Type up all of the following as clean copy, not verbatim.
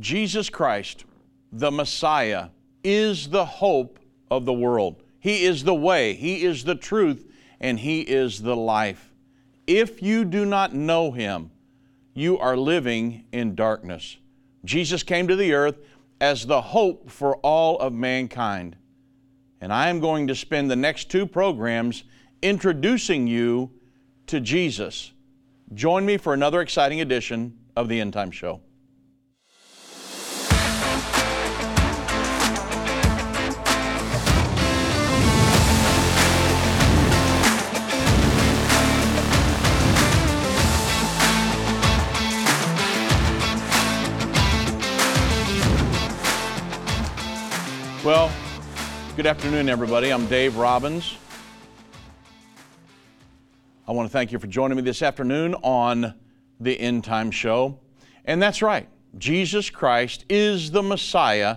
Jesus Christ, the Messiah, is the hope of the world. He is the way, He is the truth, and He is the life. If you do not know Him, you are living in darkness. Jesus came to the earth as the hope for all of mankind. And I am going to spend the next two programs introducing you to Jesus. Join me for another exciting edition of the Endtime Show. Well, good afternoon, everybody. I'm Dave Robbins. I want to thank you for joining me this afternoon on the End Time Show. And that's right, Jesus Christ is the Messiah,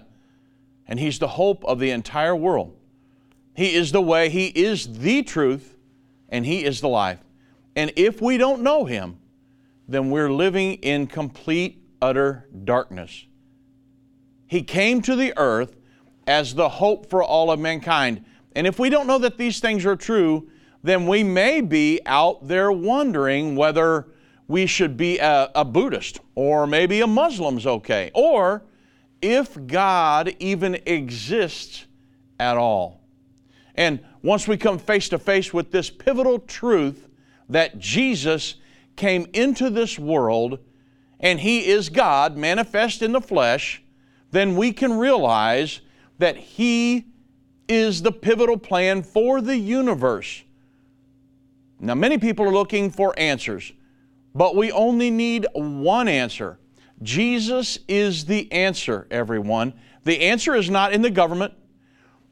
and He's the hope of the entire world. He is the way, He is the truth, and He is the life. And if we don't know Him, then we're living in complete, utter darkness. He came to the earth as the hope for all of mankind. And if we don't know that these things are true, then we may be out there wondering whether we should be a Buddhist, or maybe a Muslim's okay, or if God even exists at all. And once we come face to face with this pivotal truth that Jesus came into this world and He is God manifest in the flesh, then we can realize that He is the pivotal plan for the universe. Now, many people are looking for answers, but we only need one answer. Jesus is the answer, everyone. The answer is not in the government.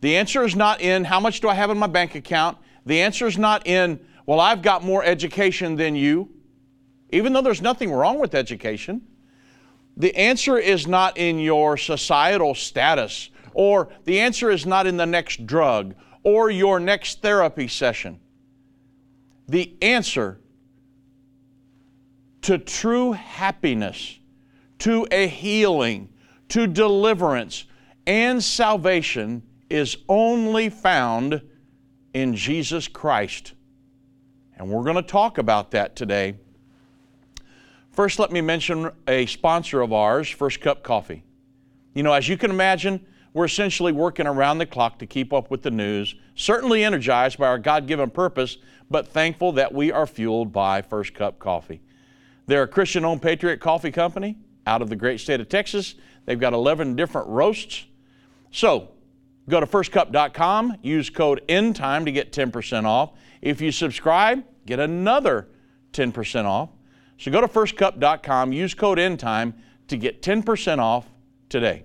The answer is not in how much do I have in my bank account. The answer is not in, well, I've got more education than you, even though there's nothing wrong with education. The answer is not in your societal status, or the answer is not in the next drug or your next therapy session. The answer to true happiness, to a healing, to deliverance, and salvation is only found in Jesus Christ. And we're going to talk about that today. First, let me mention a sponsor of ours, First Cup Coffee. You know, as you can imagine, we're essentially working around the clock to keep up with the news, certainly energized by our God-given purpose, but thankful that we are fueled by First Cup Coffee. They're a Christian-owned Patriot Coffee Company out of the great state of Texas. They've got 11 different roasts. So go to firstcup.com, use code ENDTIME to get 10% off. If you subscribe, get another 10% off. So go to firstcup.com, use code ENDTIME to get 10% off today.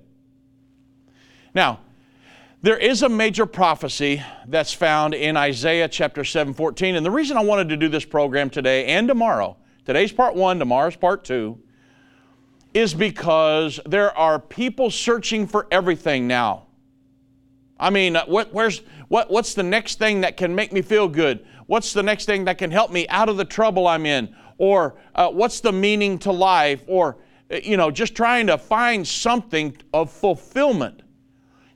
Now, there is a major prophecy that's found in Isaiah chapter 7:14, and the reason I wanted to do this program today and tomorrow, today's part one, tomorrow's part two, is because there are people searching for everything now. I mean, what's the next thing that can make me feel good? What's the next thing that can help me out of the trouble I'm in? Or what's the meaning to life? Or, you know, just trying to find something of fulfillment.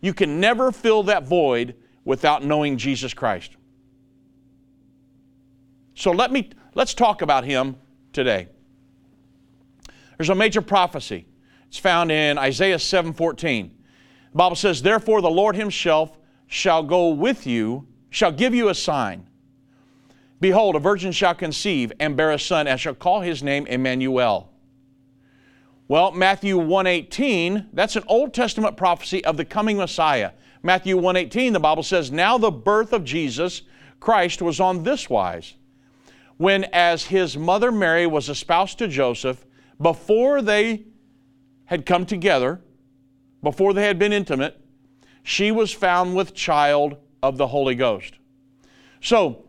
You can never fill that void without knowing Jesus Christ. So let's talk about Him today. There's a major prophecy. It's found in Isaiah 7:14. The Bible says, "Therefore the Lord Himself shall go with you, shall give you a sign. Behold, a virgin shall conceive and bear a son, and shall call his name Emmanuel." Well, Matthew 1:18, that's an Old Testament prophecy of the coming Messiah. Matthew 1:18, the Bible says, "Now the birth of Jesus Christ was on this wise, when as His mother Mary was espoused to Joseph, before they had come together, before they had been intimate, she was found with child of the Holy Ghost." So,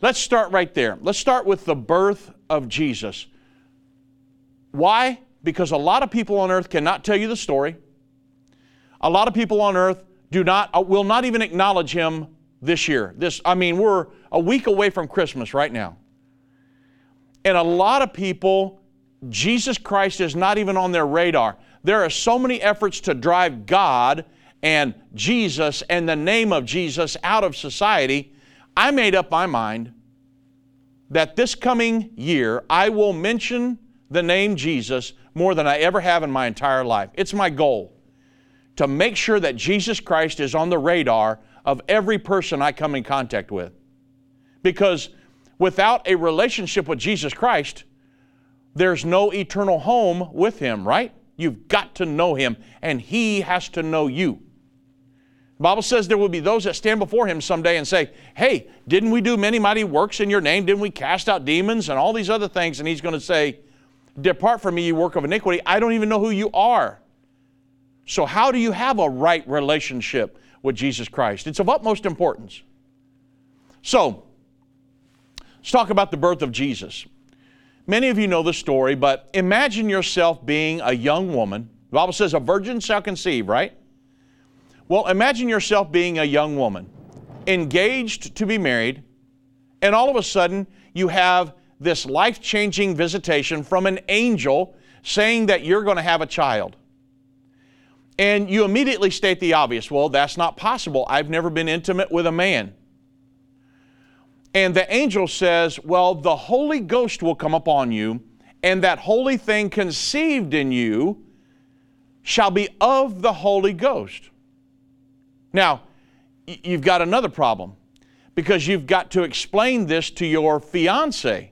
let's start right there. Let's start with the birth of Jesus. Why? Because a lot of people on earth cannot tell you the story. A lot of people on earth will not even acknowledge Him this year. We're a week away from Christmas right now. And a lot of people, Jesus Christ is not even on their radar. There are so many efforts to drive God and Jesus and the name of Jesus out of society. I made up my mind that this coming year I will mention the name Jesus more than I ever have in my entire life. It's my goal to make sure that Jesus Christ is on the radar of every person I come in contact with. Because without a relationship with Jesus Christ, there's no eternal home with Him, right? You've got to know Him, and He has to know you. The Bible says there will be those that stand before Him someday and say, hey, didn't we do many mighty works in your name? Didn't we cast out demons and all these other things? And He's going to say, depart from me, you work of iniquity. I don't even know who you are. So how do you have a right relationship with Jesus Christ? It's of utmost importance. So, let's talk about the birth of Jesus. Many of you know the story, but imagine yourself being a young woman. The Bible says a virgin shall conceive, right? Well, imagine yourself being a young woman, engaged to be married, and all of a sudden you have this life-changing visitation from an angel saying that you're going to have a child. And you immediately state the obvious. Well, that's not possible. I've never been intimate with a man. And the angel says, well, the Holy Ghost will come upon you, and that holy thing conceived in you shall be of the Holy Ghost. Now, you've got another problem, because you've got to explain this to your fiancé.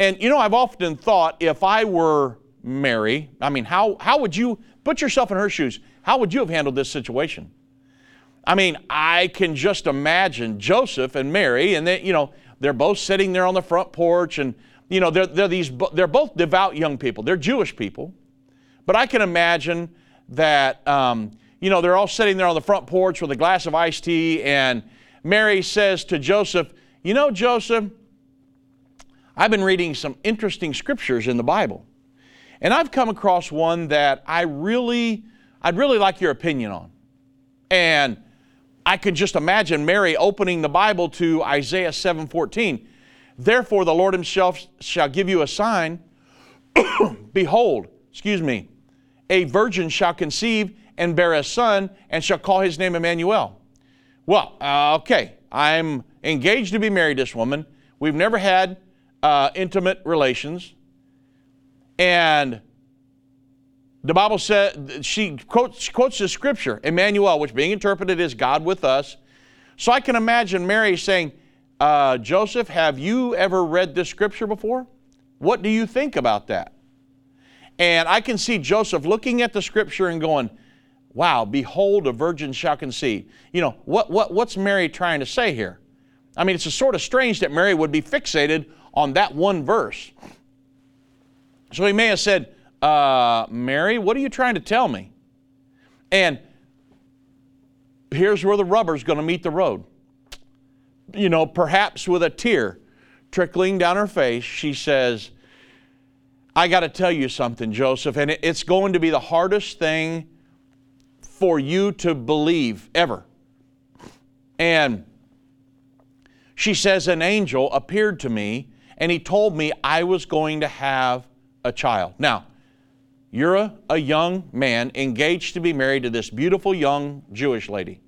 And, you know, I've often thought, if I were Mary, I mean, how would you put yourself in her shoes? How would you have handled this situation? I mean, I can just imagine Joseph and Mary, and they, you know, they're both sitting there on the front porch, and you know, they're both devout young people. They're Jewish people, but I can imagine that you know, they're all sitting there on the front porch with a glass of iced tea, and Mary says to Joseph, "You know, Joseph, I've been reading some interesting scriptures in the Bible, and I've come across one that I'd really like your opinion on." And I could just imagine Mary opening the Bible to Isaiah 7:14. Therefore the Lord Himself shall give you a sign. Behold, a virgin shall conceive and bear a son, and shall call his name Emmanuel. Well, okay, I'm engaged to be married to this woman. We've never had intimate relations. And the Bible said, she quotes the scripture, Emmanuel, which being interpreted is God with us. So I can imagine Mary saying, Joseph, have you ever read this scripture before? What do you think about that? And I can see Joseph looking at the scripture and going, wow, behold, a virgin shall conceive. You know, what's Mary trying to say here? I mean, it's a sort of strange that Mary would be fixated on that one verse. So he may have said, Mary, what are you trying to tell me? And here's where the rubber's going to meet the road. You know, perhaps with a tear trickling down her face, she says, I got to tell you something, Joseph, and it's going to be the hardest thing for you to believe ever. And she says, an angel appeared to me, and he told me I was going to have a child. Now, you're a young man engaged to be married to this beautiful young Jewish lady.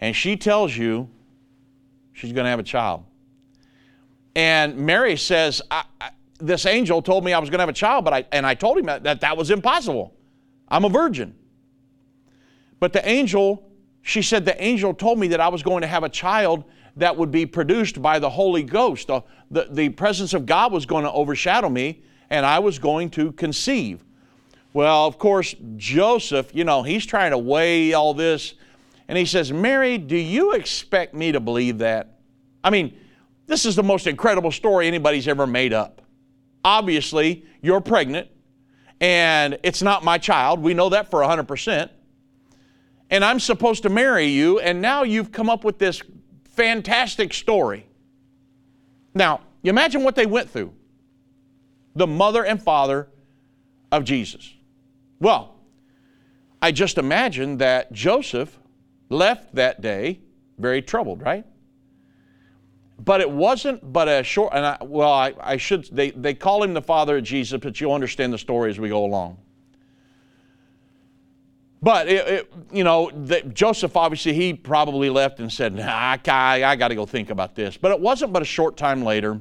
And she tells you she's going to have a child. And Mary says, this angel told me I was going to have a child, and I told him that was impossible. I'm a virgin. But she said, the angel told me that I was going to have a child that would be produced by the Holy Ghost. The presence of God was going to overshadow me, and I was going to conceive. Well, of course, Joseph, you know, he's trying to weigh all this. And he says, Mary, do you expect me to believe that? I mean, this is the most incredible story anybody's ever made up. Obviously, you're pregnant, and it's not my child. We know that for 100%. And I'm supposed to marry you, and now you've come up with this fantastic story. Now, you imagine what they went through. The mother and father of Jesus. Well, I just imagine that Joseph left that day very troubled, right? But it wasn't but a short, and I should, they call him the father of Jesus, but you'll understand the story as we go along. But, Joseph, obviously, he probably left and said, nah, I got to go think about this. But it wasn't but a short time later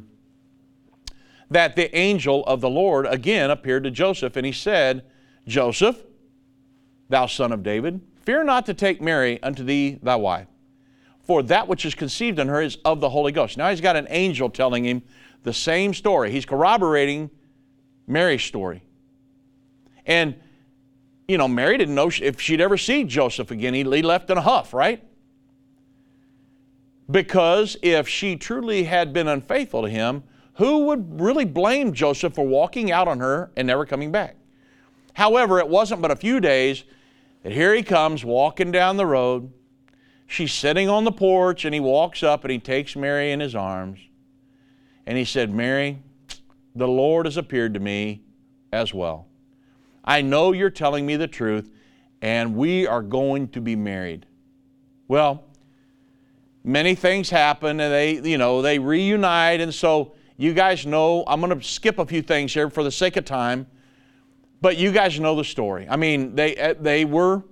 that the angel of the Lord again appeared to Joseph, and he said, Joseph, thou son of David, fear not to take Mary unto thee thy wife, for that which is conceived in her is of the Holy Ghost. Now he's got an angel telling him the same story. He's corroborating Mary's story. And, Mary didn't know if she'd ever see Joseph again. He left in a huff, right? Because if she truly had been unfaithful to him, who would really blame Joseph for walking out on her and never coming back? However, it wasn't but a few days that here he comes walking down the road. She's sitting on the porch, and he walks up, and he takes Mary in his arms. And he said, Mary, the Lord has appeared to me as well. I know you're telling me the truth, and we are going to be married. Well, many things happen, and they reunite, and so you guys know, I'm going to skip a few things here for the sake of time, but you guys know the story. I mean, they were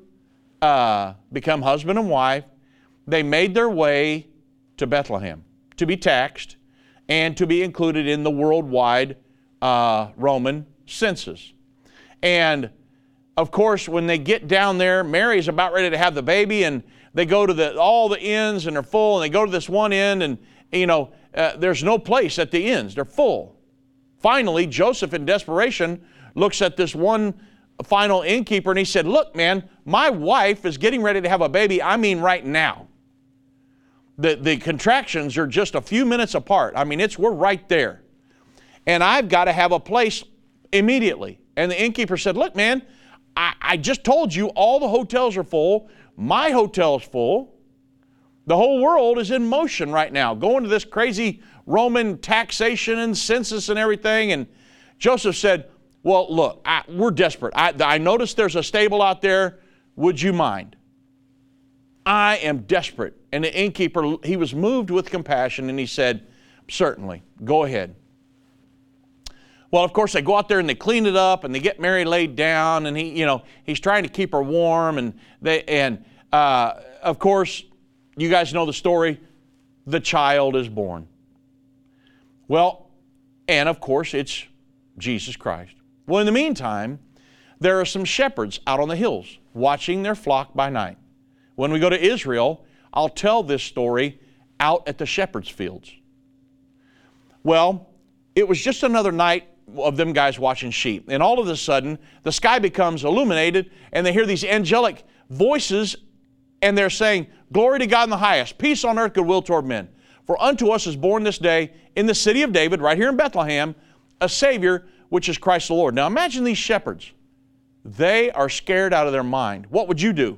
become husband and wife. They made their way to Bethlehem to be taxed and to be included in the worldwide Roman census. And, of course, when they get down there, Mary's about ready to have the baby, and they go to all the inns, and they're full, and they go to this one inn, and, there's no place at the inns. They're full. Finally, Joseph, in desperation, looks at this one final innkeeper, and he said, look, man, my wife is getting ready to have a baby, I mean right now. The contractions are just a few minutes apart. I mean, we're right there. And I've got to have a place immediately. And the innkeeper said, look, man, I just told you all the hotels are full. My hotel's full. The whole world is in motion right now, going to this crazy Roman taxation and census and everything. And Joseph said, well, look, we're desperate. I noticed there's a stable out there. Would you mind? I am desperate. And the innkeeper, he was moved with compassion, and he said, certainly, go ahead. Well, of course, they go out there and they clean it up, and they get Mary laid down, and he's trying to keep her warm. And, of course, you guys know the story. The child is born. Well, and of course, it's Jesus Christ. Well, in the meantime, there are some shepherds out on the hills watching their flock by night. When we go to Israel, I'll tell this story out at the shepherds' fields. Well, it was just another night of them guys watching sheep. And all of a sudden, the sky becomes illuminated, and they hear these angelic voices, and they're saying, glory to God in the highest, peace on earth, goodwill toward men. For unto us is born this day in the city of David, right here in Bethlehem, a Savior, which is Christ the Lord. Now imagine these shepherds. They are scared out of their mind. What would you do?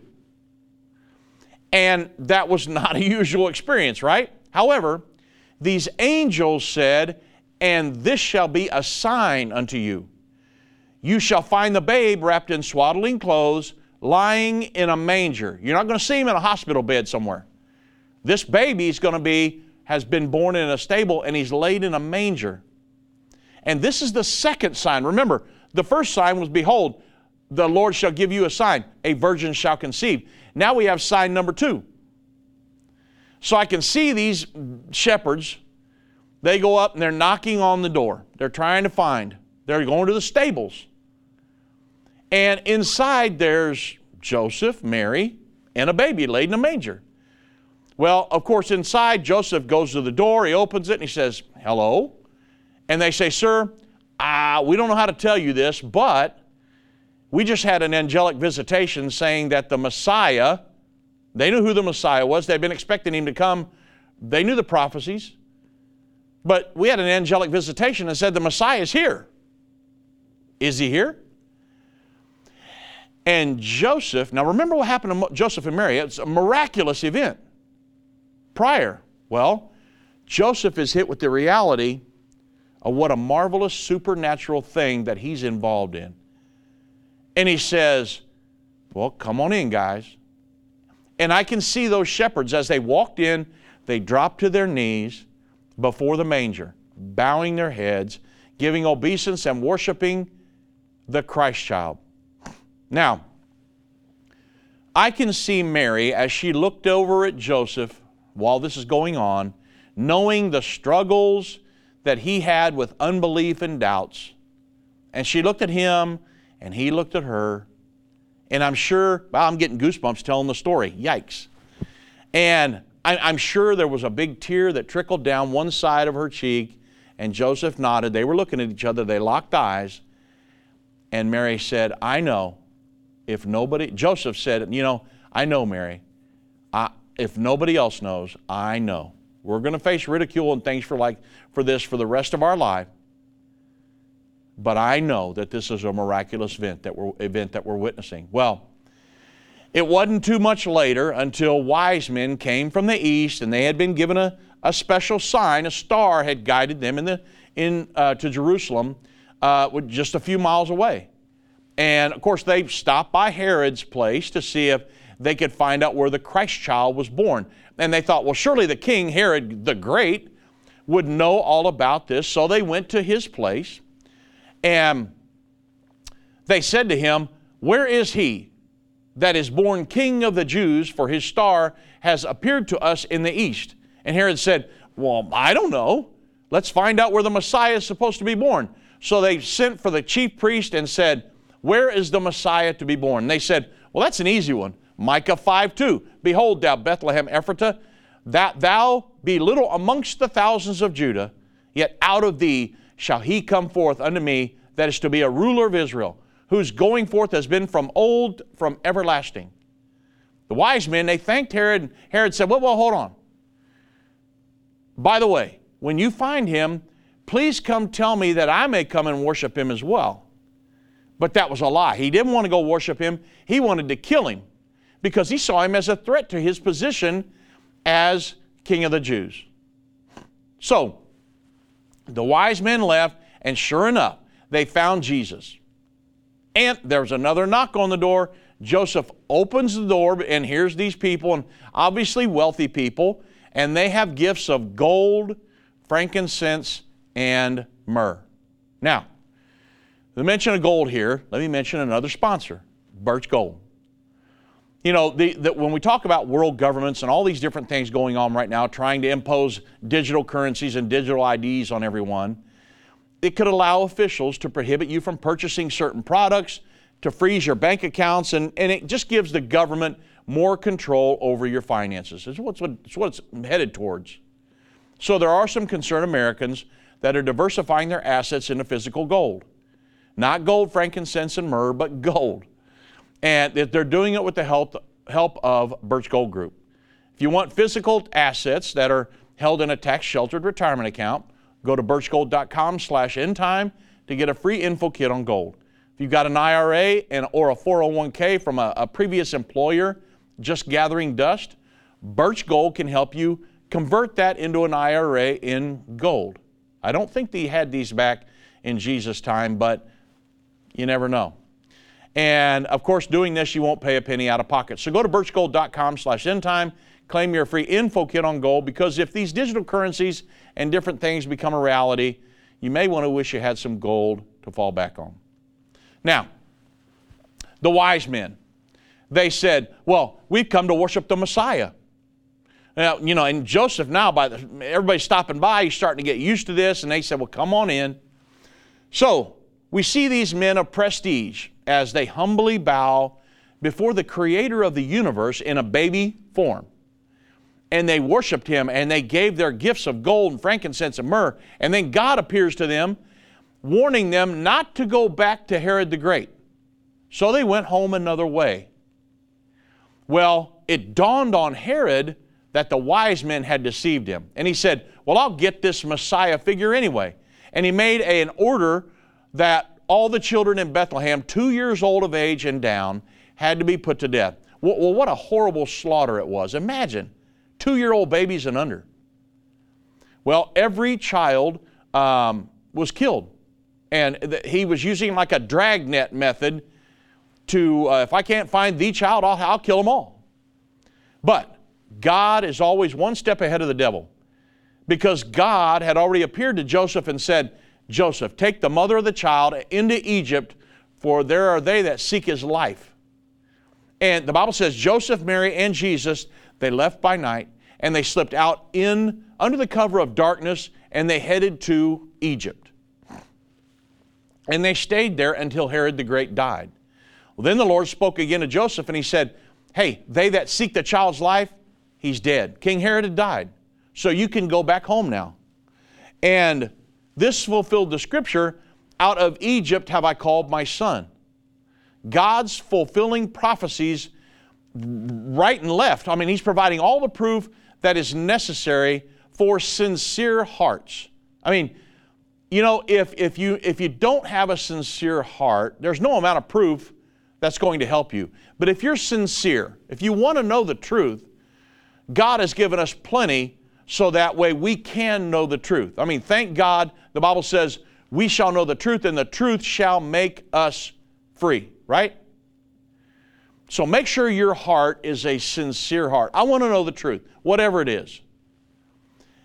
And that was not a usual experience, right? However, these angels said, and this shall be a sign unto you. You shall find the babe wrapped in swaddling clothes, lying in a manger. You're not going to see him in a hospital bed somewhere. This baby is going to has been born in a stable, and he's laid in a manger. And this is the second sign. Remember, the first sign was, behold, the Lord shall give you a sign. A virgin shall conceive. Now we have sign number 2. So I can see these shepherds. They go up and they're knocking on the door. They're trying to find. They're going to the stables. And inside there's Joseph, Mary, and a baby laid in a manger. Well, of course, inside, Joseph goes to the door. He opens it and he says, hello. And they say, sir, we don't know how to tell you this, but we just had an angelic visitation saying that the Messiah, they knew who the Messiah was. They'd been expecting him to come. They knew the prophecies. But we had an angelic visitation and said the Messiah is here. Is he here? And Joseph, now remember what happened to Joseph and Mary. It's a miraculous event prior. Well, Joseph is hit with the reality of what a marvelous supernatural thing that he's involved in. And he says, well, come on in, guys. And I can see those shepherds as they walked in, they dropped to their knees, before the manger, bowing their heads, giving obeisance and worshiping the Christ child. Now, I can see Mary as she looked over at Joseph while this is going on, knowing the struggles that he had with unbelief and doubts. And she looked at him and he looked at her. And I'm sure, well, I'm getting goosebumps telling the story. Yikes. And I'm sure there was a big tear that trickled down one side of her cheek, and Joseph nodded. They were looking at each other. They locked eyes. And Mary said, I know if nobody, Joseph said, you know, I know, Mary. If nobody else knows, I know. We're going to face ridicule and things for this for the rest of our life. But I know that this is a miraculous event that we're witnessing. Well, it wasn't too much later until wise men came from the east, and they had been given a special sign. A star had guided them to Jerusalem, just a few miles away. And, of course, they stopped by Herod's place to see if they could find out where the Christ child was born. And they thought, well, surely the king, Herod the Great, would know all about this. So they went to his place, and they said to him, where is he that is born king of the Jews, for his star has appeared to us in the east? And Herod said, well, I don't know. Let's find out where the Messiah is supposed to be born. So they sent for the chief priest and said, where is the Messiah to be born? And they said, well, that's an easy one. Micah 5:2, behold, thou Bethlehem Ephratah, that thou be little amongst the thousands of Judah, yet out of thee shall he come forth unto me that is to be a ruler of Israel, whose going forth has been from old, from everlasting. The wise men, they thanked Herod, and Herod said, well, hold on. By the way, when you find him, please come tell me that I may come and worship him as well. But that was a lie. He didn't want to go worship him. He wanted to kill him because he saw him as a threat to his position as king of the Jews. So the wise men left, and sure enough, they found Jesus. And there was another knock on the door. Joseph opens the door, and here's these people, and obviously wealthy people, and they have gifts of gold, frankincense, and myrrh. Now, the mention of gold here, let me mention another sponsor, Birch Gold. You know, when we talk about world governments and all these different things going on right now, trying to impose digital currencies and digital IDs on everyone, it could allow officials to prohibit you from purchasing certain products, to freeze your bank accounts, and it just gives the government more control over your finances. It's what it's headed towards. So there are some concerned Americans that are diversifying their assets into physical gold. Not gold, frankincense, and myrrh, but gold. And they're doing it with the help of Birch Gold Group. If you want physical assets that are held in a tax-sheltered retirement account, go to birchgold.com/endtime to get a free info kit on gold. If you've got an IRA or a 401k from a previous employer just gathering dust, Birch Gold can help you convert that into an IRA in gold. I don't think they had these back in Jesus' time, but you never know. And, of course, doing this, you won't pay a penny out of pocket. So go to birchgold.com/endtime, claim your free info kit on gold, because if these digital currencies and different things become a reality, you may want to wish you had some gold to fall back on. Now, the wise men, they said, well, we've come to worship the Messiah. Now, you know, and Joseph now, everybody's stopping by, he's starting to get used to this, and they said, well, come on in. So we see these men of prestige as they humbly bow before the creator of the universe in a baby form. And they worshiped him, and they gave their gifts of gold and frankincense and myrrh. And then God appears to them, warning them not to go back to Herod the Great. So they went home another way. Well, it dawned on Herod that the wise men had deceived him. And he said, well, I'll get this Messiah figure anyway. And he made an order that all the children in Bethlehem, 2 years old of age and down, had to be put to death. Well, what a horrible slaughter it was. Imagine, 2-year-old babies and under. Well, every child was killed. And he was using like a dragnet method to, if I can't find the child, I'll kill them all. But God is always one step ahead of the devil. because God had already appeared to Joseph and said, Joseph, take the mother of the child into Egypt, for there are they that seek his life. And the Bible says Joseph, Mary, and Jesus, they left by night, and they slipped out in under the cover of darkness, and they headed to Egypt. And they stayed there until Herod the Great died. Well, then the Lord spoke again to Joseph, and he said, hey, they that seek the child's life, he's dead. King Herod had died, so you can go back home now. And this fulfilled the scripture, out of Egypt have I called my son. God's fulfilling prophecies right and left. I mean, he's providing all the proof that is necessary for sincere hearts. I mean, you know, if you don't have a sincere heart, there's no amount of proof that's going to help you. But if you're sincere, if you want to know the truth, God has given us plenty so that way we can know the truth. I mean, thank God, the Bible says, we shall know the truth and the truth shall make us free, right? So make sure your heart is a sincere heart. I want to know the truth, whatever it is.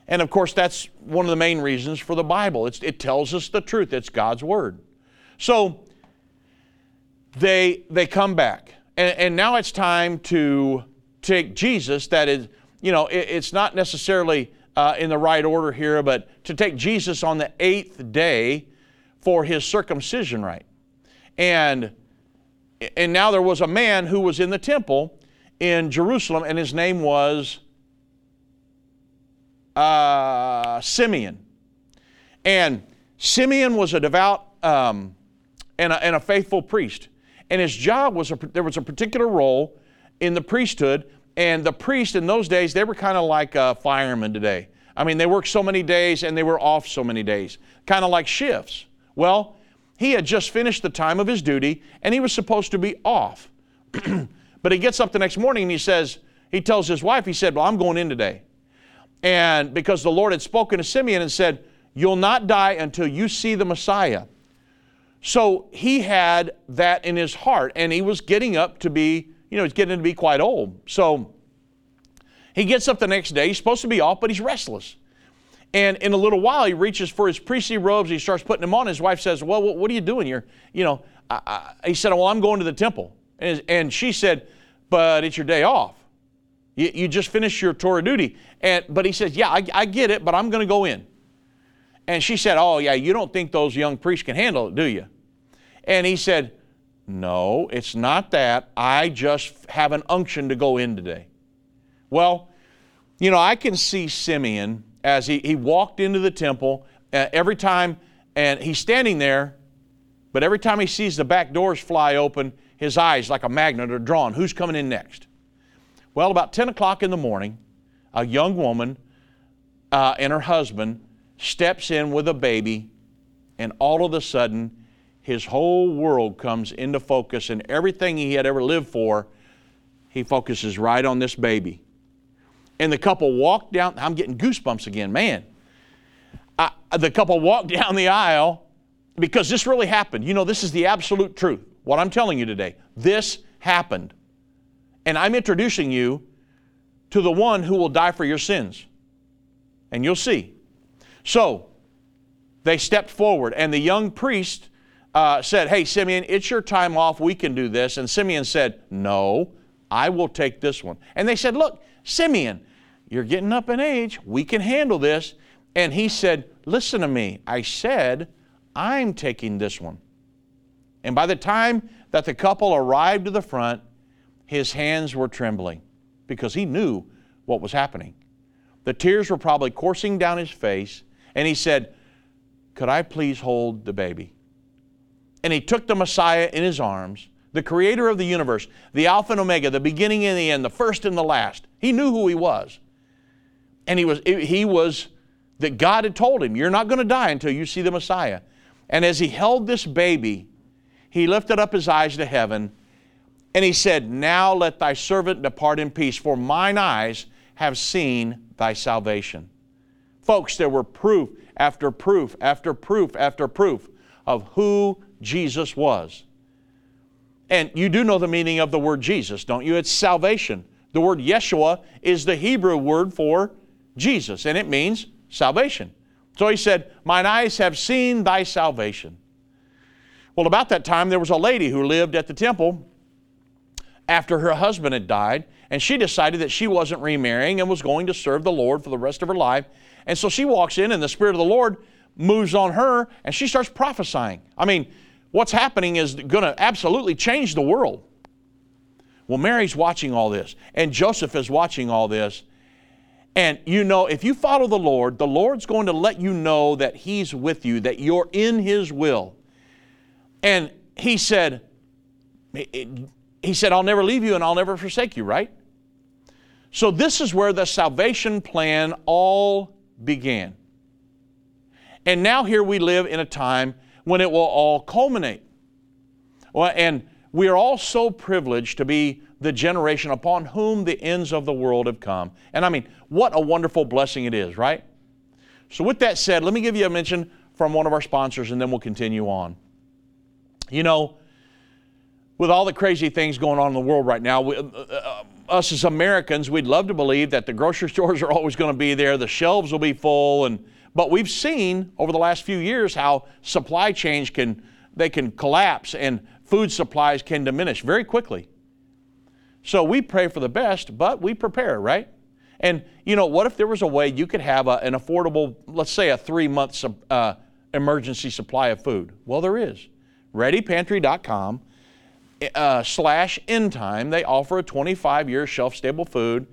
And of course, that's one of the main reasons for the Bible. It tells us the truth. It's God's Word. So they come back. And now it's time to take Jesus. That is, you know, it's not necessarily in the right order here, but to take Jesus on the 8th day for his circumcision rite. And now there was a man who was in the temple in Jerusalem, and his name was Simeon. And Simeon was a devout and a faithful priest. And his job was, there was a particular role in the priesthood, and the priests in those days, they were kind of like firemen today. I mean, they worked so many days, and they were off so many days, kind of like shifts. Well, he had just finished the time of his duty, and he was supposed to be off. But he gets up the next morning, and he tells his wife, he said, well, I'm going in today. And because the Lord had spoken to Simeon and said, you'll not die until you see the Messiah. So he had that in his heart, and he was getting up to be, you know, he's getting to be quite old. So he gets up the next day. He's supposed to be off, but he's restless. And in a little while, he reaches for his priestly robes. He starts putting them on. His wife says, well, what are you doing here? You know, he said, well, I'm going to the temple. And she said, but it's your day off. You just finished your Torah duty. But he says, yeah, I get it, but I'm going to go in. And she said, oh, yeah, you don't think those young priests can handle it, do you? And he said, no, it's not that. I just have an unction to go in today. Well, you know, I can see Simeon as he walked into the temple every time, and he's standing there, but every time he sees the back doors fly open, his eyes like a magnet are drawn. Who's coming in next? Well, about 10 o'clock in the morning, a young woman and her husband steps in with a baby, and all of a sudden, his whole world comes into focus, and everything he had ever lived for, he focuses right on this baby. And the couple walked down, I'm getting goosebumps again, man. The couple walked down the aisle because this really happened. You know, this is the absolute truth, what I'm telling you today. This happened. And I'm introducing you to the one who will die for your sins. And you'll see. So, they stepped forward, and the young priest said, hey, Simeon, it's your time off. We can do this. And Simeon said, no, I will take this one. And they said, look, Simeon, you're getting up in age. We can handle this. And he said, listen to me. I said, I'm taking this one. And by the time that the couple arrived to the front, his hands were trembling because he knew what was happening. The tears were probably coursing down his face, and he said, could I please hold the baby? And he took the Messiah in his arms, the creator of the universe, the Alpha and Omega, the beginning and the end, the first and the last. He knew who he was. And he was that God had told him, you're not going to die until you see the Messiah. And as he held this baby, he lifted up his eyes to heaven, and he said, now let thy servant depart in peace, for mine eyes have seen thy salvation. Folks, there were proof after proof after proof after proof of who Jesus was. And you do know the meaning of the word Jesus, don't you? It's salvation. The word Yeshua is the Hebrew word for Jesus, and it means salvation. So he said, mine eyes have seen thy salvation. Well, about that time, there was a lady who lived at the temple after her husband had died, and she decided that she wasn't remarrying and was going to serve the Lord for the rest of her life. And so she walks in, and the Spirit of the Lord moves on her, and she starts prophesying. I mean, what's happening is going to absolutely change the world. Well, Mary's watching all this, and Joseph is watching all this. And you know, if you follow the Lord, the Lord's going to let you know that He's with you, that you're in His will. And He said, I'll never leave you and I'll never forsake you, right? So this is where the salvation plan all began. And now here we live in a time when it will all culminate. And we are all so privileged to be the generation upon whom the ends of the world have come. And I mean, what a wonderful blessing it is, right? So with that said, let me give you a mention from one of our sponsors and then we'll continue on. You know, with all the crazy things going on in the world right now, us as Americans, we'd love to believe that the grocery stores are always going to be there, the shelves will be full, but we've seen over the last few years how supply chains can collapse and food supplies can diminish very quickly. So we pray for the best, but we prepare, right? And you know, what if there was a way you could have an affordable, let's say a 3-month emergency supply of food? Well, there is. ReadyPantry.com / Endtime. They offer a 25-year shelf-stable food,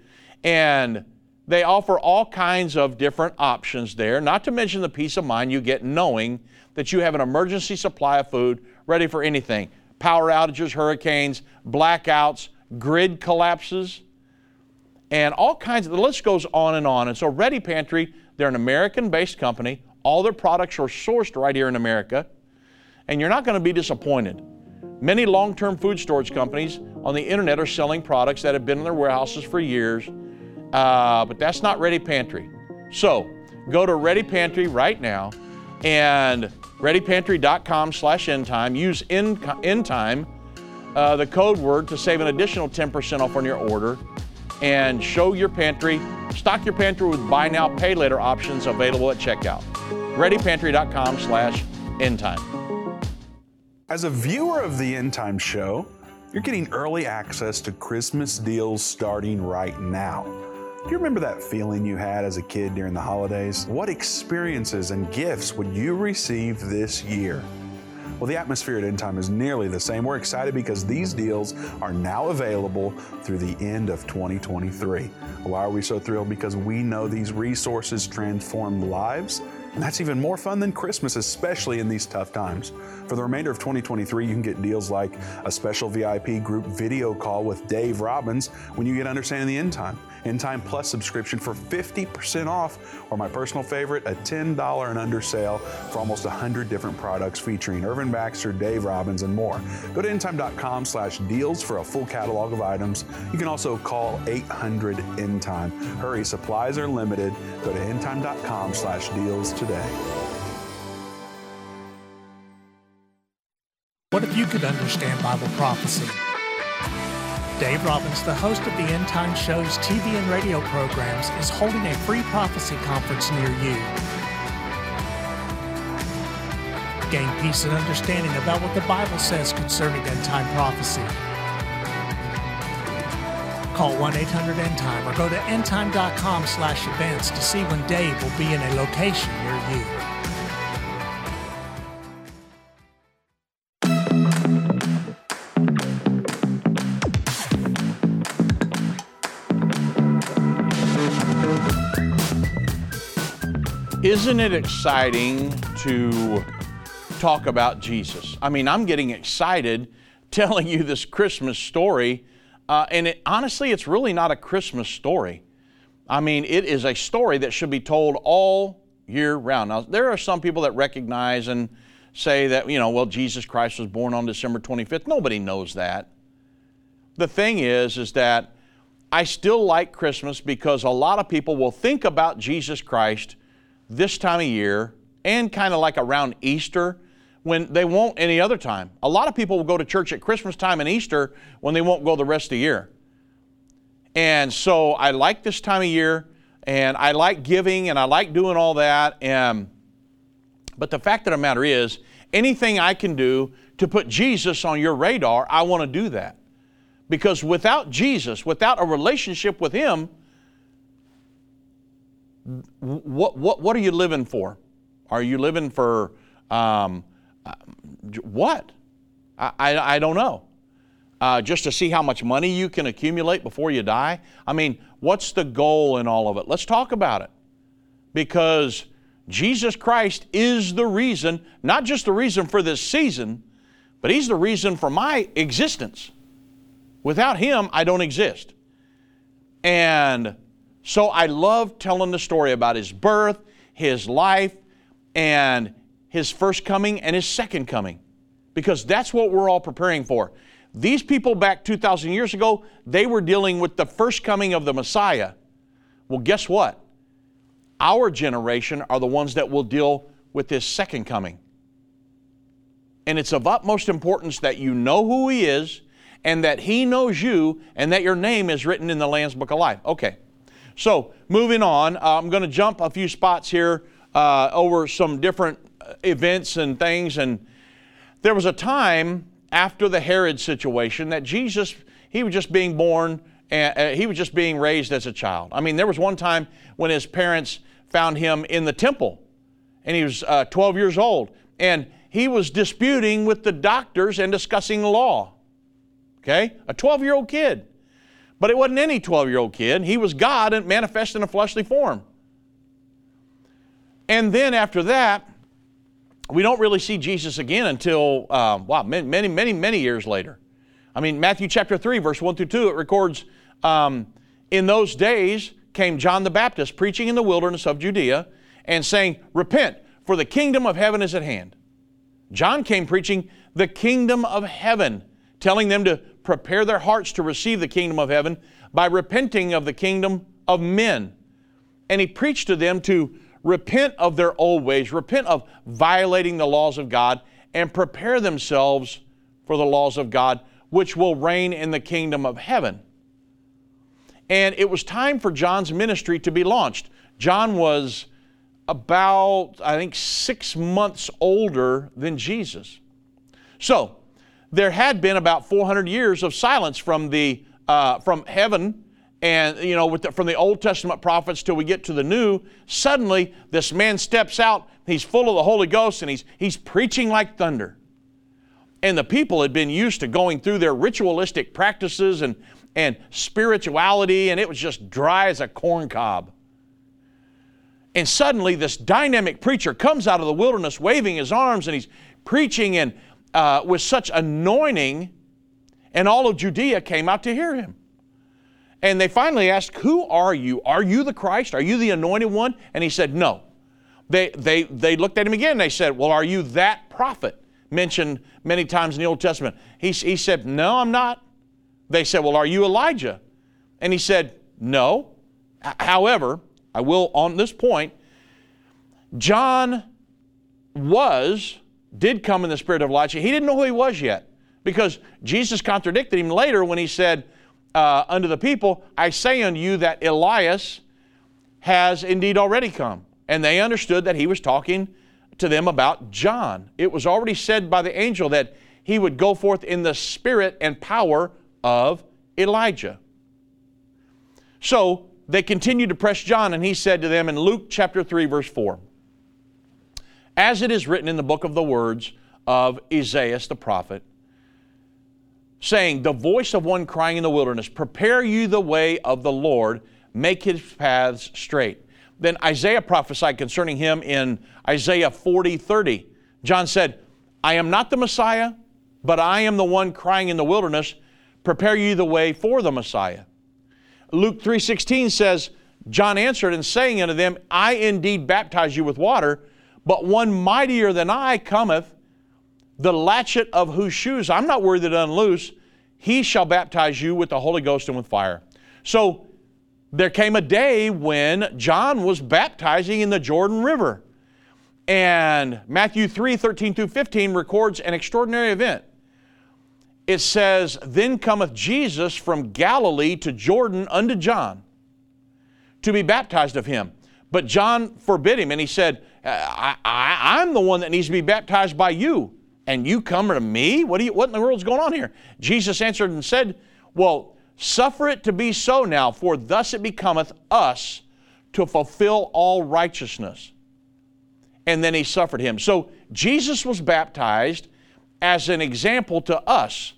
and they offer all kinds of different options there, not to mention the peace of mind you get knowing that you have an emergency supply of food ready for anything. Power outages, hurricanes, blackouts, grid collapses, and all kinds of, the list goes on and on. And so Ready Pantry, they're an American-based company. All their products are sourced right here in America. And you're not going to be disappointed. Many long-term food storage companies on the internet are selling products that have been in their warehouses for years, but that's not Ready Pantry. So go to Ready Pantry right now and readypantry.com / endtime. Use endtime, the code word, to save an additional 10% off on your order and show your pantry, stock your pantry with buy now, pay later options available at checkout. readypantry.com / endtime. As a viewer of the Endtime Show, you're getting early access to Christmas deals starting right now. Do you remember that feeling you had as a kid during the holidays? What experiences and gifts would you receive this year? Well, the atmosphere at Endtime is nearly the same. We're excited because these deals are now available through the end of 2023. Why are we so thrilled? Because we know these resources transform lives. And that's even more fun than Christmas, especially in these tough times. For the remainder of 2023, you can get deals like a special VIP group video call with Dave Robbins when you get Understanding the End Time, End Time Plus subscription for 50% off, or my personal favorite, a $10 and under sale for almost 100 different products featuring Irvin Baxter, Dave Robbins, and more. Go to endtime.com / deals for a full catalog of items. You can also call 800-ENDTIME. Hurry, supplies are limited. Go to endtime.com / deals today. What if you could understand Bible prophecy? Dave Robbins, the host of the Endtime Show's TV and radio programs, is holding a free prophecy conference near you. Gain peace and understanding about what the Bible says concerning end-time prophecy. Call 1-800-ENDTIME or go to endtime.com / events to see when Dave will be in a location near you. Isn't it exciting to talk about Jesus? I mean, I'm getting excited telling you this Christmas story. Honestly, it's really not a Christmas story. I mean, it is a story that should be told all year round. Now, there are some people that recognize and say that, you know, well, Jesus Christ was born on December 25th. Nobody knows that. The thing is that I still like Christmas because a lot of people will think about Jesus Christ this time of year and kind of like around Easter, when they won't any other time. A lot of people will go to church at Christmas time and Easter when they won't go the rest of the year. And so I like this time of year, and I like giving, and I like doing all that. But the fact of the matter is, anything I can do to put Jesus on your radar, I want to do that. Because without Jesus, without a relationship with Him, what are you living for? Are you living for what? I don't know. Just to see how much money you can accumulate before you die? I mean, what's the goal in all of it? Let's talk about it. Because Jesus Christ is the reason, not just the reason for this season, but He's the reason for my existence. Without Him, I don't exist. And so I love telling the story about His birth, His life, and His first coming and His second coming, because that's what we're all preparing for. These people back 2,000 years ago, they were dealing with the first coming of the Messiah. Well, guess what? Our generation are the ones that will deal with His second coming. And it's of utmost importance that you know who He is, and that He knows you, and that your name is written in the Lamb's Book of Life. Okay, so moving on, I'm going to jump a few spots here over some different events and things. And there was a time after the Herod situation that Jesus, He was just being born, and He was just being raised as a child. I mean, there was one time when His parents found Him in the temple, and He was 12 years old, and He was disputing with the doctors and discussing law. Okay? A 12-year-old kid. But it wasn't any 12-year-old kid. He was God and manifest in a fleshly form. And then after that, we don't really see Jesus again until, many years later. I mean, Matthew chapter 3, verse 1 through 2, it records, in those days came John the Baptist preaching in the wilderness of Judea and saying, repent, for the kingdom of heaven is at hand. John came preaching the kingdom of heaven, telling them to prepare their hearts to receive the kingdom of heaven by repenting of the kingdom of men. And he preached to them to repent of their old ways, repent of violating the laws of God, and prepare themselves for the laws of God, which will reign in the kingdom of heaven. And it was time for John's ministry to be launched. John was about, I think, 6 months older than Jesus. So, there had been about 400 years of silence from heaven, and you know, from the Old Testament prophets till we get to the New. Suddenly, this man steps out. He's full of the Holy Ghost, and he's preaching like thunder. And the people had been used to going through their ritualistic practices and spirituality, and it was just dry as a corn cob. And suddenly, this dynamic preacher comes out of the wilderness, waving his arms, and he's preaching and with such anointing, and all of Judea came out to hear him. And they finally asked, who are you? Are you the Christ? Are you the anointed one? And he said, no. They looked at him again. They said, well, are you that prophet mentioned many times in the Old Testament? He said, no, I'm not. They said, well, are you Elijah? And he said, no. However, I will on this point, John did come in the spirit of Elijah. He didn't know who he was yet, because Jesus contradicted him later when he said unto the people, I say unto you that Elias has indeed already come. And they understood that he was talking to them about John. It was already said by the angel that he would go forth in the spirit and power of Elijah. So they continued to press John, and he said to them in Luke chapter 3, verse 4, as it is written in the book of the words of Isaiah the prophet, saying, the voice of one crying in the wilderness, prepare you the way of the Lord, make His paths straight. Then Isaiah prophesied concerning Him in Isaiah 40:30. John said, I am not the Messiah, but I am the one crying in the wilderness, prepare you the way for the Messiah. Luke 3:16 says, John answered and saying unto them, I indeed baptize you with water, but one mightier than I cometh, the latchet of whose shoes I'm not worthy to unloose. He shall baptize you with the Holy Ghost and with fire. So there came a day when John was baptizing in the Jordan River. And Matthew 3:13 through 15 records an extraordinary event. It says, then cometh Jesus from Galilee to Jordan unto John to be baptized of him. But John forbid him, and he said, I'm the one that needs to be baptized by you, and you come to me? What in the world's going on here? Jesus answered and said, well, suffer it to be so now, for thus it becometh us to fulfill all righteousness. And then he suffered him. So Jesus was baptized as an example to us,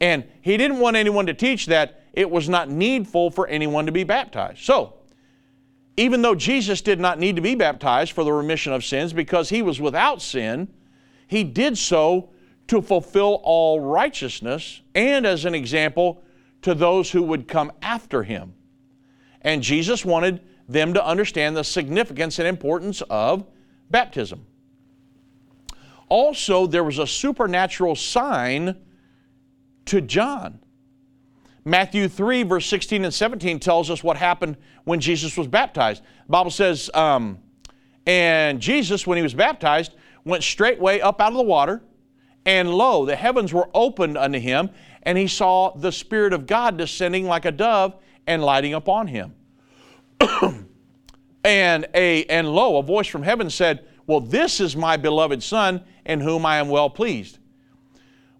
and he didn't want anyone to teach that it was not needful for anyone to be baptized. So, even though Jesus did not need to be baptized for the remission of sins because he was without sin, he did so to fulfill all righteousness and as an example to those who would come after him. And Jesus wanted them to understand the significance and importance of baptism. Also, there was a supernatural sign to John. Matthew 3, verse 16 and 17 tells us what happened when Jesus was baptized. The Bible says, and Jesus, when he was baptized, went straightway up out of the water, and lo, the heavens were opened unto him, and he saw the Spirit of God descending like a dove and lighting upon him. And lo, a voice from heaven said, well, this is my beloved Son, in whom I am well pleased.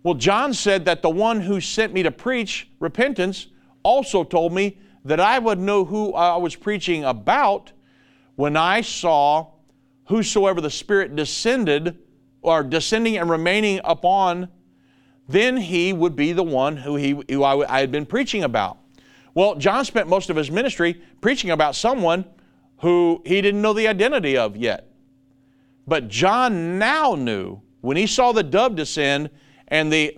Well, John said that the one who sent me to preach repentance also told me that I would know who I was preaching about when I saw whosoever the Spirit descending and remaining upon, then he would be the one who I had been preaching about. Well, John spent most of his ministry preaching about someone who he didn't know the identity of yet. But John now knew when he saw the dove descend and the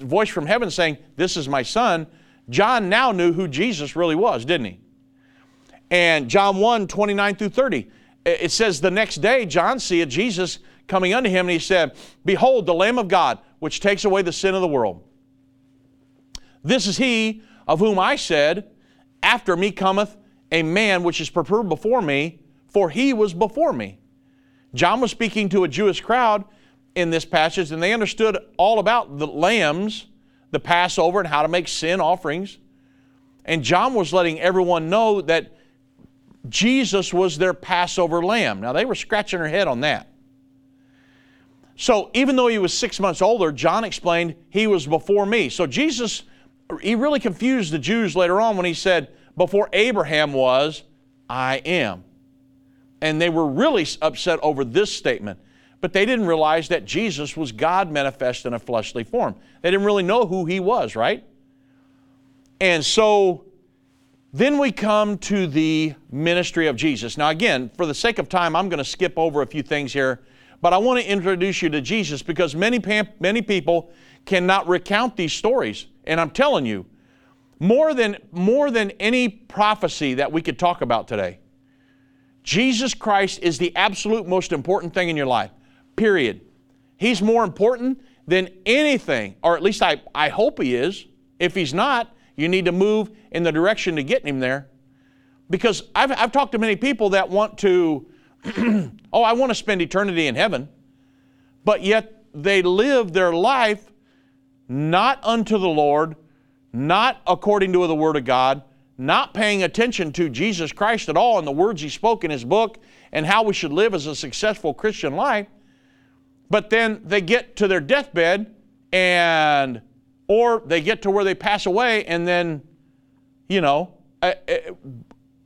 voice from heaven saying, this is my Son, John now knew who Jesus really was, didn't he? And John 1, 29 through 30, it says, the next day John seeth Jesus coming unto him, and he said, behold, the Lamb of God, which takes away the sin of the world. This is he of whom I said, after me cometh a man which is preferred before me, for he was before me. John was speaking to a Jewish crowd in this passage, and they understood all about the lambs, the Passover, and how to make sin offerings. And John was letting everyone know that Jesus was their Passover lamb. Now, they were scratching their head on that. So, even though he was 6 months older, John explained, he was before me. So, Jesus, he really confused the Jews later on when he said, before Abraham was, I am. And they were really upset over this statement. But they didn't realize that Jesus was God manifest in a fleshly form. They didn't really know who he was, right? And so then we come to the ministry of Jesus. Now again, for the sake of time, I'm going to skip over a few things here, but I want to introduce you to Jesus because many people cannot recount these stories. And I'm telling you, more than any prophecy that we could talk about today, Jesus Christ is the absolute most important thing in your life. Period. He's more important than anything, or at least I hope he is. If he's not, you need to move in the direction to getting him there. Because I've talked to many people that want to, I want to spend eternity in heaven, but yet they live their life not unto the Lord, not according to the Word of God, not paying attention to Jesus Christ at all and the words he spoke in his book and how we should live as a successful Christian life. But then they get to their deathbed or they get to where they pass away and then,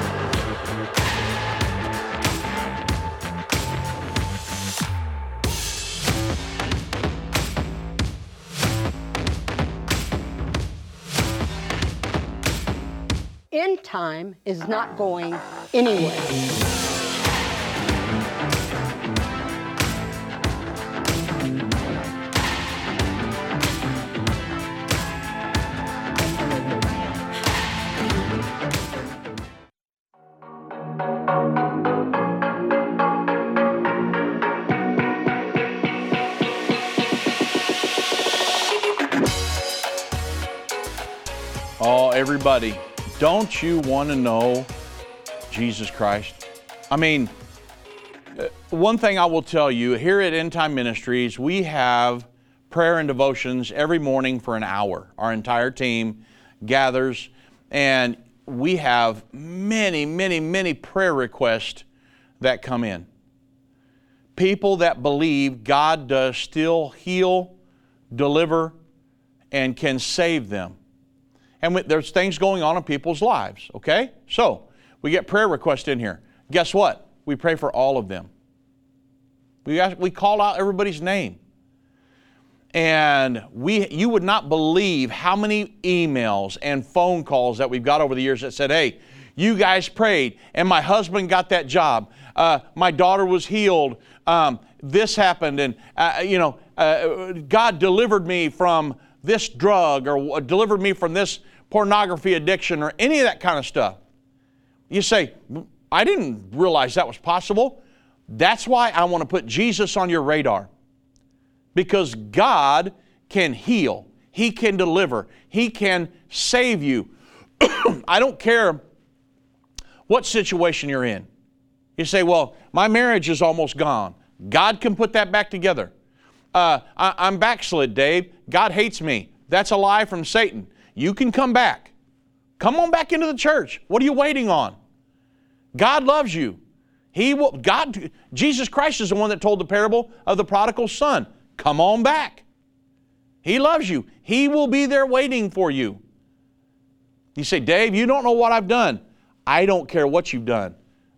End time is not going anywhere. Oh, everybody, don't you want to know Jesus Christ? I mean, one thing I will tell you, here at End Time Ministries, we have prayer and devotions every morning for an hour. Our entire team gathers, and we have many prayer requests that come in. People that believe God does still heal, deliver, and can save them. And there's things going on in people's lives, okay? So, we get prayer requests in here. Guess what? We pray for all of them. We call out everybody's name. And you would not believe how many emails and phone calls that we've got over the years that said, hey, you guys prayed, and my husband got that job. My daughter was healed. This happened, and God delivered me from this drug, or delivered me from this pornography addiction, or any of that kind of stuff. You say, I didn't realize that was possible. That's why I want to put Jesus on your radar. Because God can heal. He can deliver. He can save you. I don't care what situation you're in. You say, well, my marriage is almost gone. God can put that back together. I'm backslid, Dave. God hates me. That's a lie from Satan. You can come back. Come on back into the church. What are you waiting on? God loves you. Jesus Christ is the one that told the parable of the prodigal son. Come on back. He loves you. He will be there waiting for you. You say, Dave, you don't know what I've done. I don't care what you've done.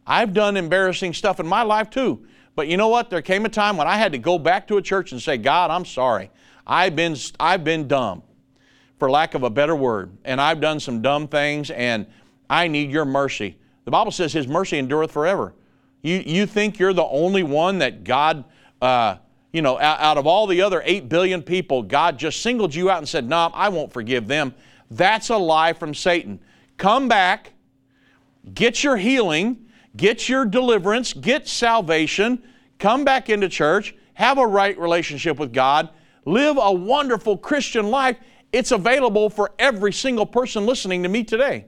I've done embarrassing stuff in my life too. But you know what? There came a time when I had to go back to a church and say, God, I'm sorry. I've been dumb, for lack of a better word. And I've done some dumb things, and I need your mercy. The Bible says His mercy endureth forever. You think you're the only one that God, out of all the other 8 billion people, God just singled you out and said, no, I won't forgive them. That's a lie from Satan. Come back, get your healing, get your deliverance, get salvation, come back into church, have a right relationship with God, live a wonderful Christian life. It's available for every single person listening to me today.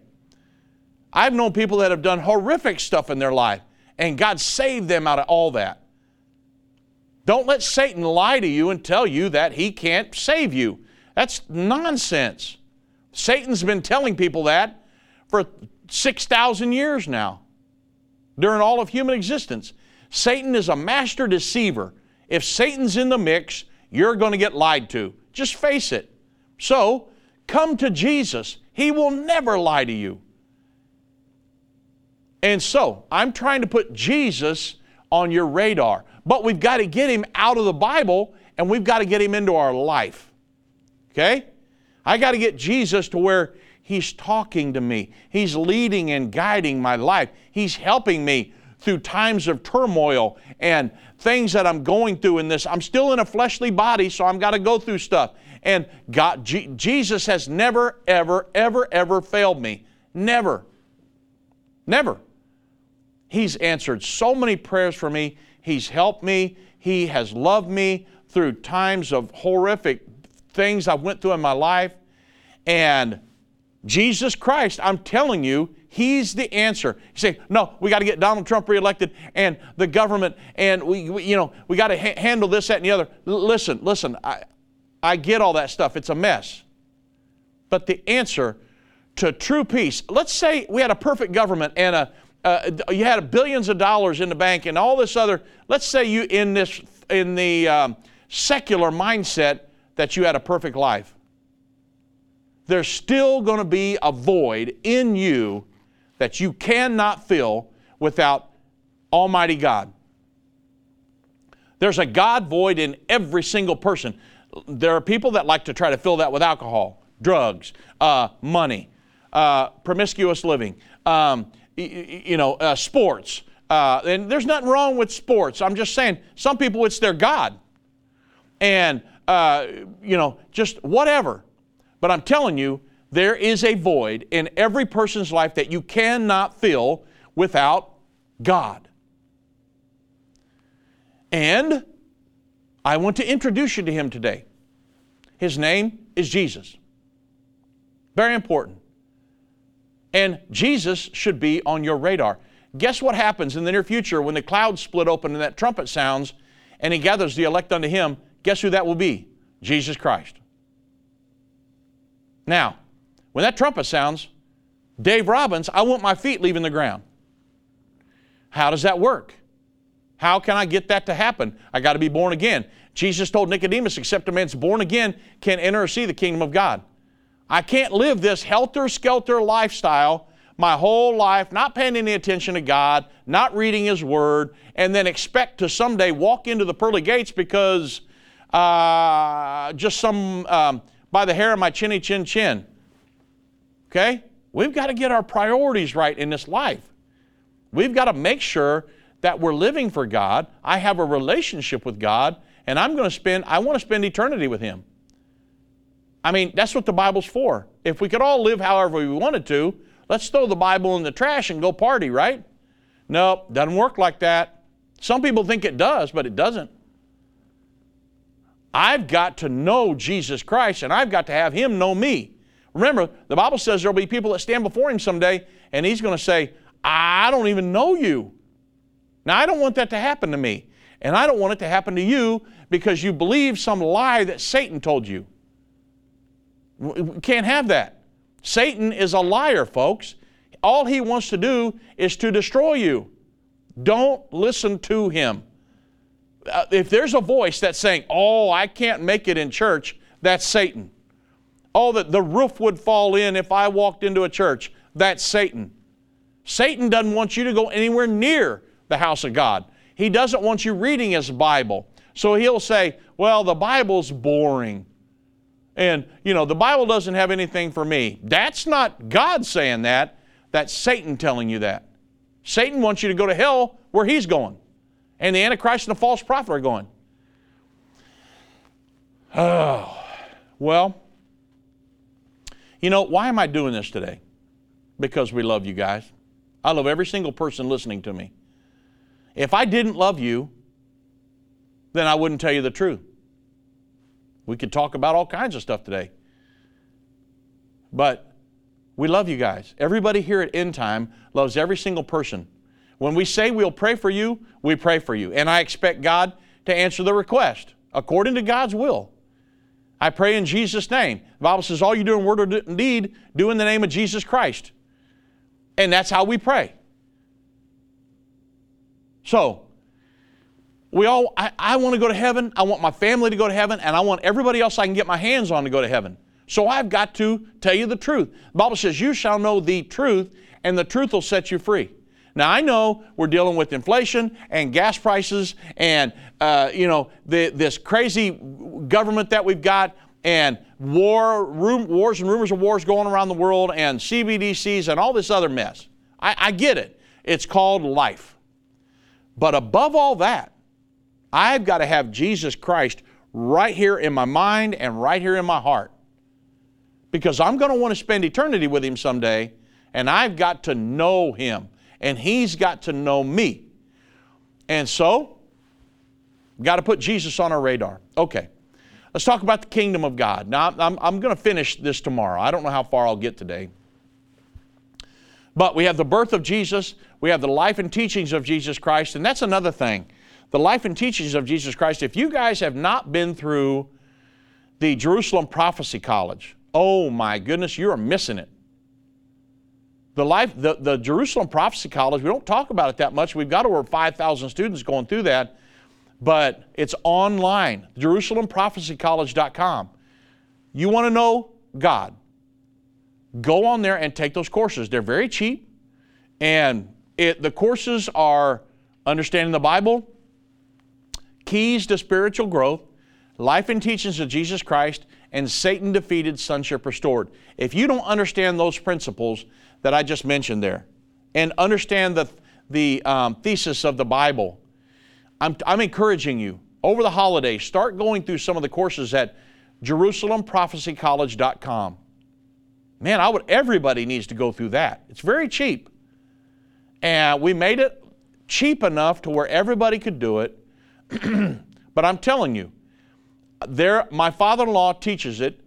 I've known people that have done horrific stuff in their life, and God saved them out of all that. Don't let Satan lie to you and tell you that he can't save you. That's nonsense. Satan's been telling people that for 6,000 years now, during all of human existence. Satan is a master deceiver. If Satan's in the mix, you're going to get lied to. Just face it. So, come to Jesus. He will never lie to you. And so, I'm trying to put Jesus on your radar. But we've got to get Him out of the Bible, and we've got to get Him into our life. Okay? I got to get Jesus to where He's talking to me. He's leading and guiding my life. He's helping me through times of turmoil and things that I'm going through in this. I'm still in a fleshly body, so I've got to go through stuff. And God, Jesus has never, ever, ever, ever failed me. Never. Never. He's answered so many prayers for me. He's helped me. He has loved me through times of horrific things I went through in my life. And Jesus Christ, I'm telling you, He's the answer. You say, no, we got to get Donald Trump reelected and the government, and we got to handle this, that, and the other. Listen, I get all that stuff. It's a mess. But the answer to true peace, let's say we had a perfect government and you had billions of dollars in the bank and all this other, let's say you in the secular mindset that you had a perfect life. There's still going to be a void in you that you cannot fill without Almighty God. There's a God void in every single person. There are people that like to try to fill that with alcohol, drugs, money, promiscuous living, sports. And there's nothing wrong with sports. I'm just saying, some people, it's their God. And, just whatever. But I'm telling you, there is a void in every person's life that you cannot fill without God. And I want to introduce you to him today. His name is Jesus. Very important. And Jesus should be on your radar. Guess what happens in the near future when the clouds split open and that trumpet sounds and he gathers the elect unto him? Guess who that will be? Jesus Christ. Now, when that trumpet sounds, Dave Robbins, I want my feet leaving the ground. How does that work? How can I get that to happen? I got to be born again. Jesus told Nicodemus, except a man's born again, can't enter or see the kingdom of God. I can't live this helter-skelter lifestyle my whole life, not paying any attention to God, not reading His Word, and then expect to someday walk into the pearly gates because by the hair of my chinny chin chin. Okay? We've got to get our priorities right in this life. We've got to make sure that we're living for God. I have a relationship with God, and I want to spend eternity with Him. I mean, that's what the Bible's for. If we could all live however we wanted to, let's throw the Bible in the trash and go party, right? Nope, doesn't work like that. Some people think it does, but it doesn't. I've got to know Jesus Christ, and I've got to have Him know me. Remember, the Bible says there'll be people that stand before Him someday, and He's going to say, I don't even know you. Now, I don't want that to happen to me, and I don't want it to happen to you because you believe some lie that Satan told you. We can't have that. Satan is a liar, folks. All he wants to do is to destroy you. Don't listen to him. If there's a voice that's saying, oh, I can't make it in church, that's Satan. Oh, that the roof would fall in if I walked into a church, that's Satan. Satan doesn't want you to go anywhere near the house of God. He doesn't want you reading his Bible. So he'll say, well, the Bible's boring. And, the Bible doesn't have anything for me. That's not God saying that. That's Satan telling you that. Satan wants you to go to hell where he's going. And the Antichrist and the false prophet are going. Oh, well, why am I doing this today? Because we love you guys. I love every single person listening to me. If I didn't love you, then I wouldn't tell you the truth. We could talk about all kinds of stuff today. But we love you guys. Everybody here at End Time loves every single person. When we say we'll pray for you, we pray for you. And I expect God to answer the request according to God's will. I pray in Jesus' name. The Bible says all you do in word or deed, do in the name of Jesus Christ. And that's how we pray. So, I want to go to heaven, I want my family to go to heaven, and I want everybody else I can get my hands on to go to heaven. So I've got to tell you the truth. The Bible says, you shall know the truth, and the truth will set you free. Now I know we're dealing with inflation and gas prices and this crazy government that we've got and wars and rumors of wars going around the world and CBDCs and all this other mess. I get it. It's called life. But above all that, I've got to have Jesus Christ right here in my mind and right here in my heart, because I'm going to want to spend eternity with Him someday, and I've got to know Him, and He's got to know me. And so, we've got to put Jesus on our radar. Okay, let's talk about the kingdom of God. Now, I'm going to finish this tomorrow. I don't know how far I'll get today. But we have the birth of Jesus, we have the life and teachings of Jesus Christ, and that's another thing. The life and teachings of Jesus Christ. If you guys have not been through the Jerusalem Prophecy College, oh my goodness, you are missing it. The Jerusalem Prophecy College, we don't talk about it that much. We've got over 5,000 students going through that, but it's online, JerusalemProphecyCollege.com. You want to know God, go on there and take those courses. They're very cheap, and the courses are Understanding the Bible, Keys to Spiritual Growth, Life and Teachings of Jesus Christ, and Satan Defeated, Sonship Restored. If you don't understand those principles that I just mentioned there and understand the thesis of the Bible, I'm encouraging you, over the holidays, start going through some of the courses at JerusalemProphecyCollege.com. Man, everybody needs to go through that. It's very cheap. And we made it cheap enough to where everybody could do it. But I'm telling you, my father-in-law teaches it,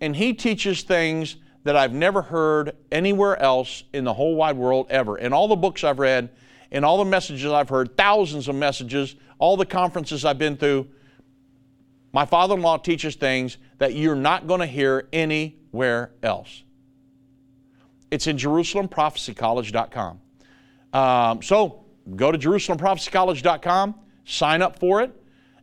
and he teaches things that I've never heard anywhere else in the whole wide world ever. In all the books I've read, in all the messages I've heard, thousands of messages, all the conferences I've been through, my father-in-law teaches things that you're not going to hear anywhere else. It's in JerusalemProphecyCollege.com. So go to JerusalemProphecyCollege.com, sign up for it,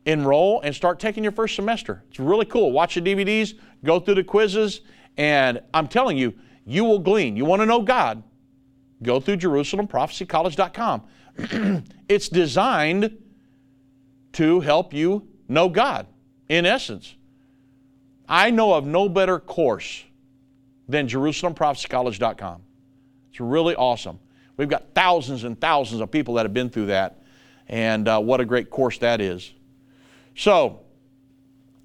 enroll, and start taking your first semester. It's really cool. Watch the DVDs, go through the quizzes, and I'm telling you, you will glean. You want to know God? Go through JerusalemProphecyCollege.com. It's designed to help you know God, in essence. I know of no better course than JerusalemProphecyCollege.com. It's really awesome. We've got thousands and thousands of people that have been through that, and what a great course that is. So,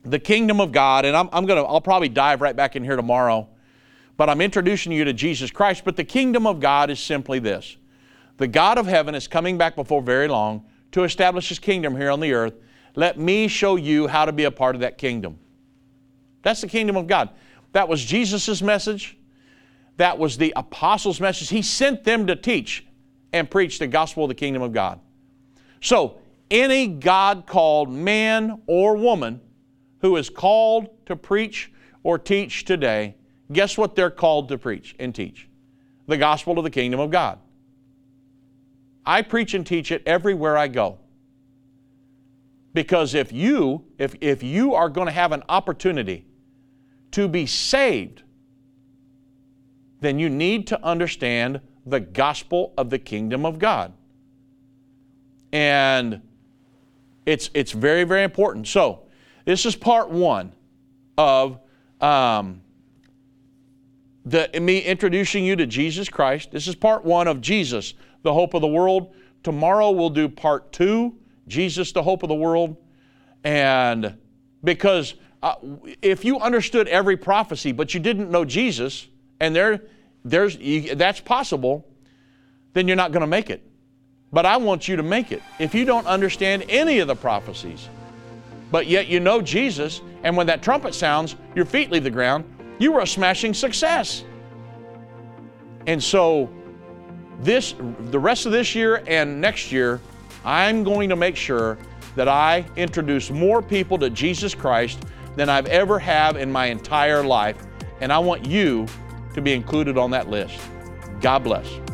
the kingdom of God, and I'll probably dive right back in here tomorrow, but I'm introducing you to Jesus Christ. But the kingdom of God is simply this. The God of heaven is coming back before very long to establish His kingdom here on the earth. Let me show you how to be a part of that kingdom. That's the kingdom of God. That was Jesus' message. That was the apostles' message. He sent them to teach and preach the gospel of the kingdom of God. So, any God-called man or woman who is called to preach or teach today, guess what they're called to preach and teach? The gospel of the kingdom of God. I preach and teach it everywhere I go. Because if you are going to have an opportunity to be saved, then you need to understand the gospel of the kingdom of God. And it's very, very important. So this is part one of me introducing you to Jesus Christ. This is part one of Jesus, the hope of the world. Tomorrow we'll do part two, Jesus, the hope of the world. And because if you understood every prophecy but you didn't know Jesus, and that's possible, then you're not going to make it. But I want you to make it. If you don't understand any of the prophecies, but yet you know Jesus, and when that trumpet sounds, your feet leave the ground, you were a smashing success. And so the rest of this year and next year, I'm going to make sure that I introduce more people to Jesus Christ than I've ever have in my entire life. And I want you to be included on that list. God bless.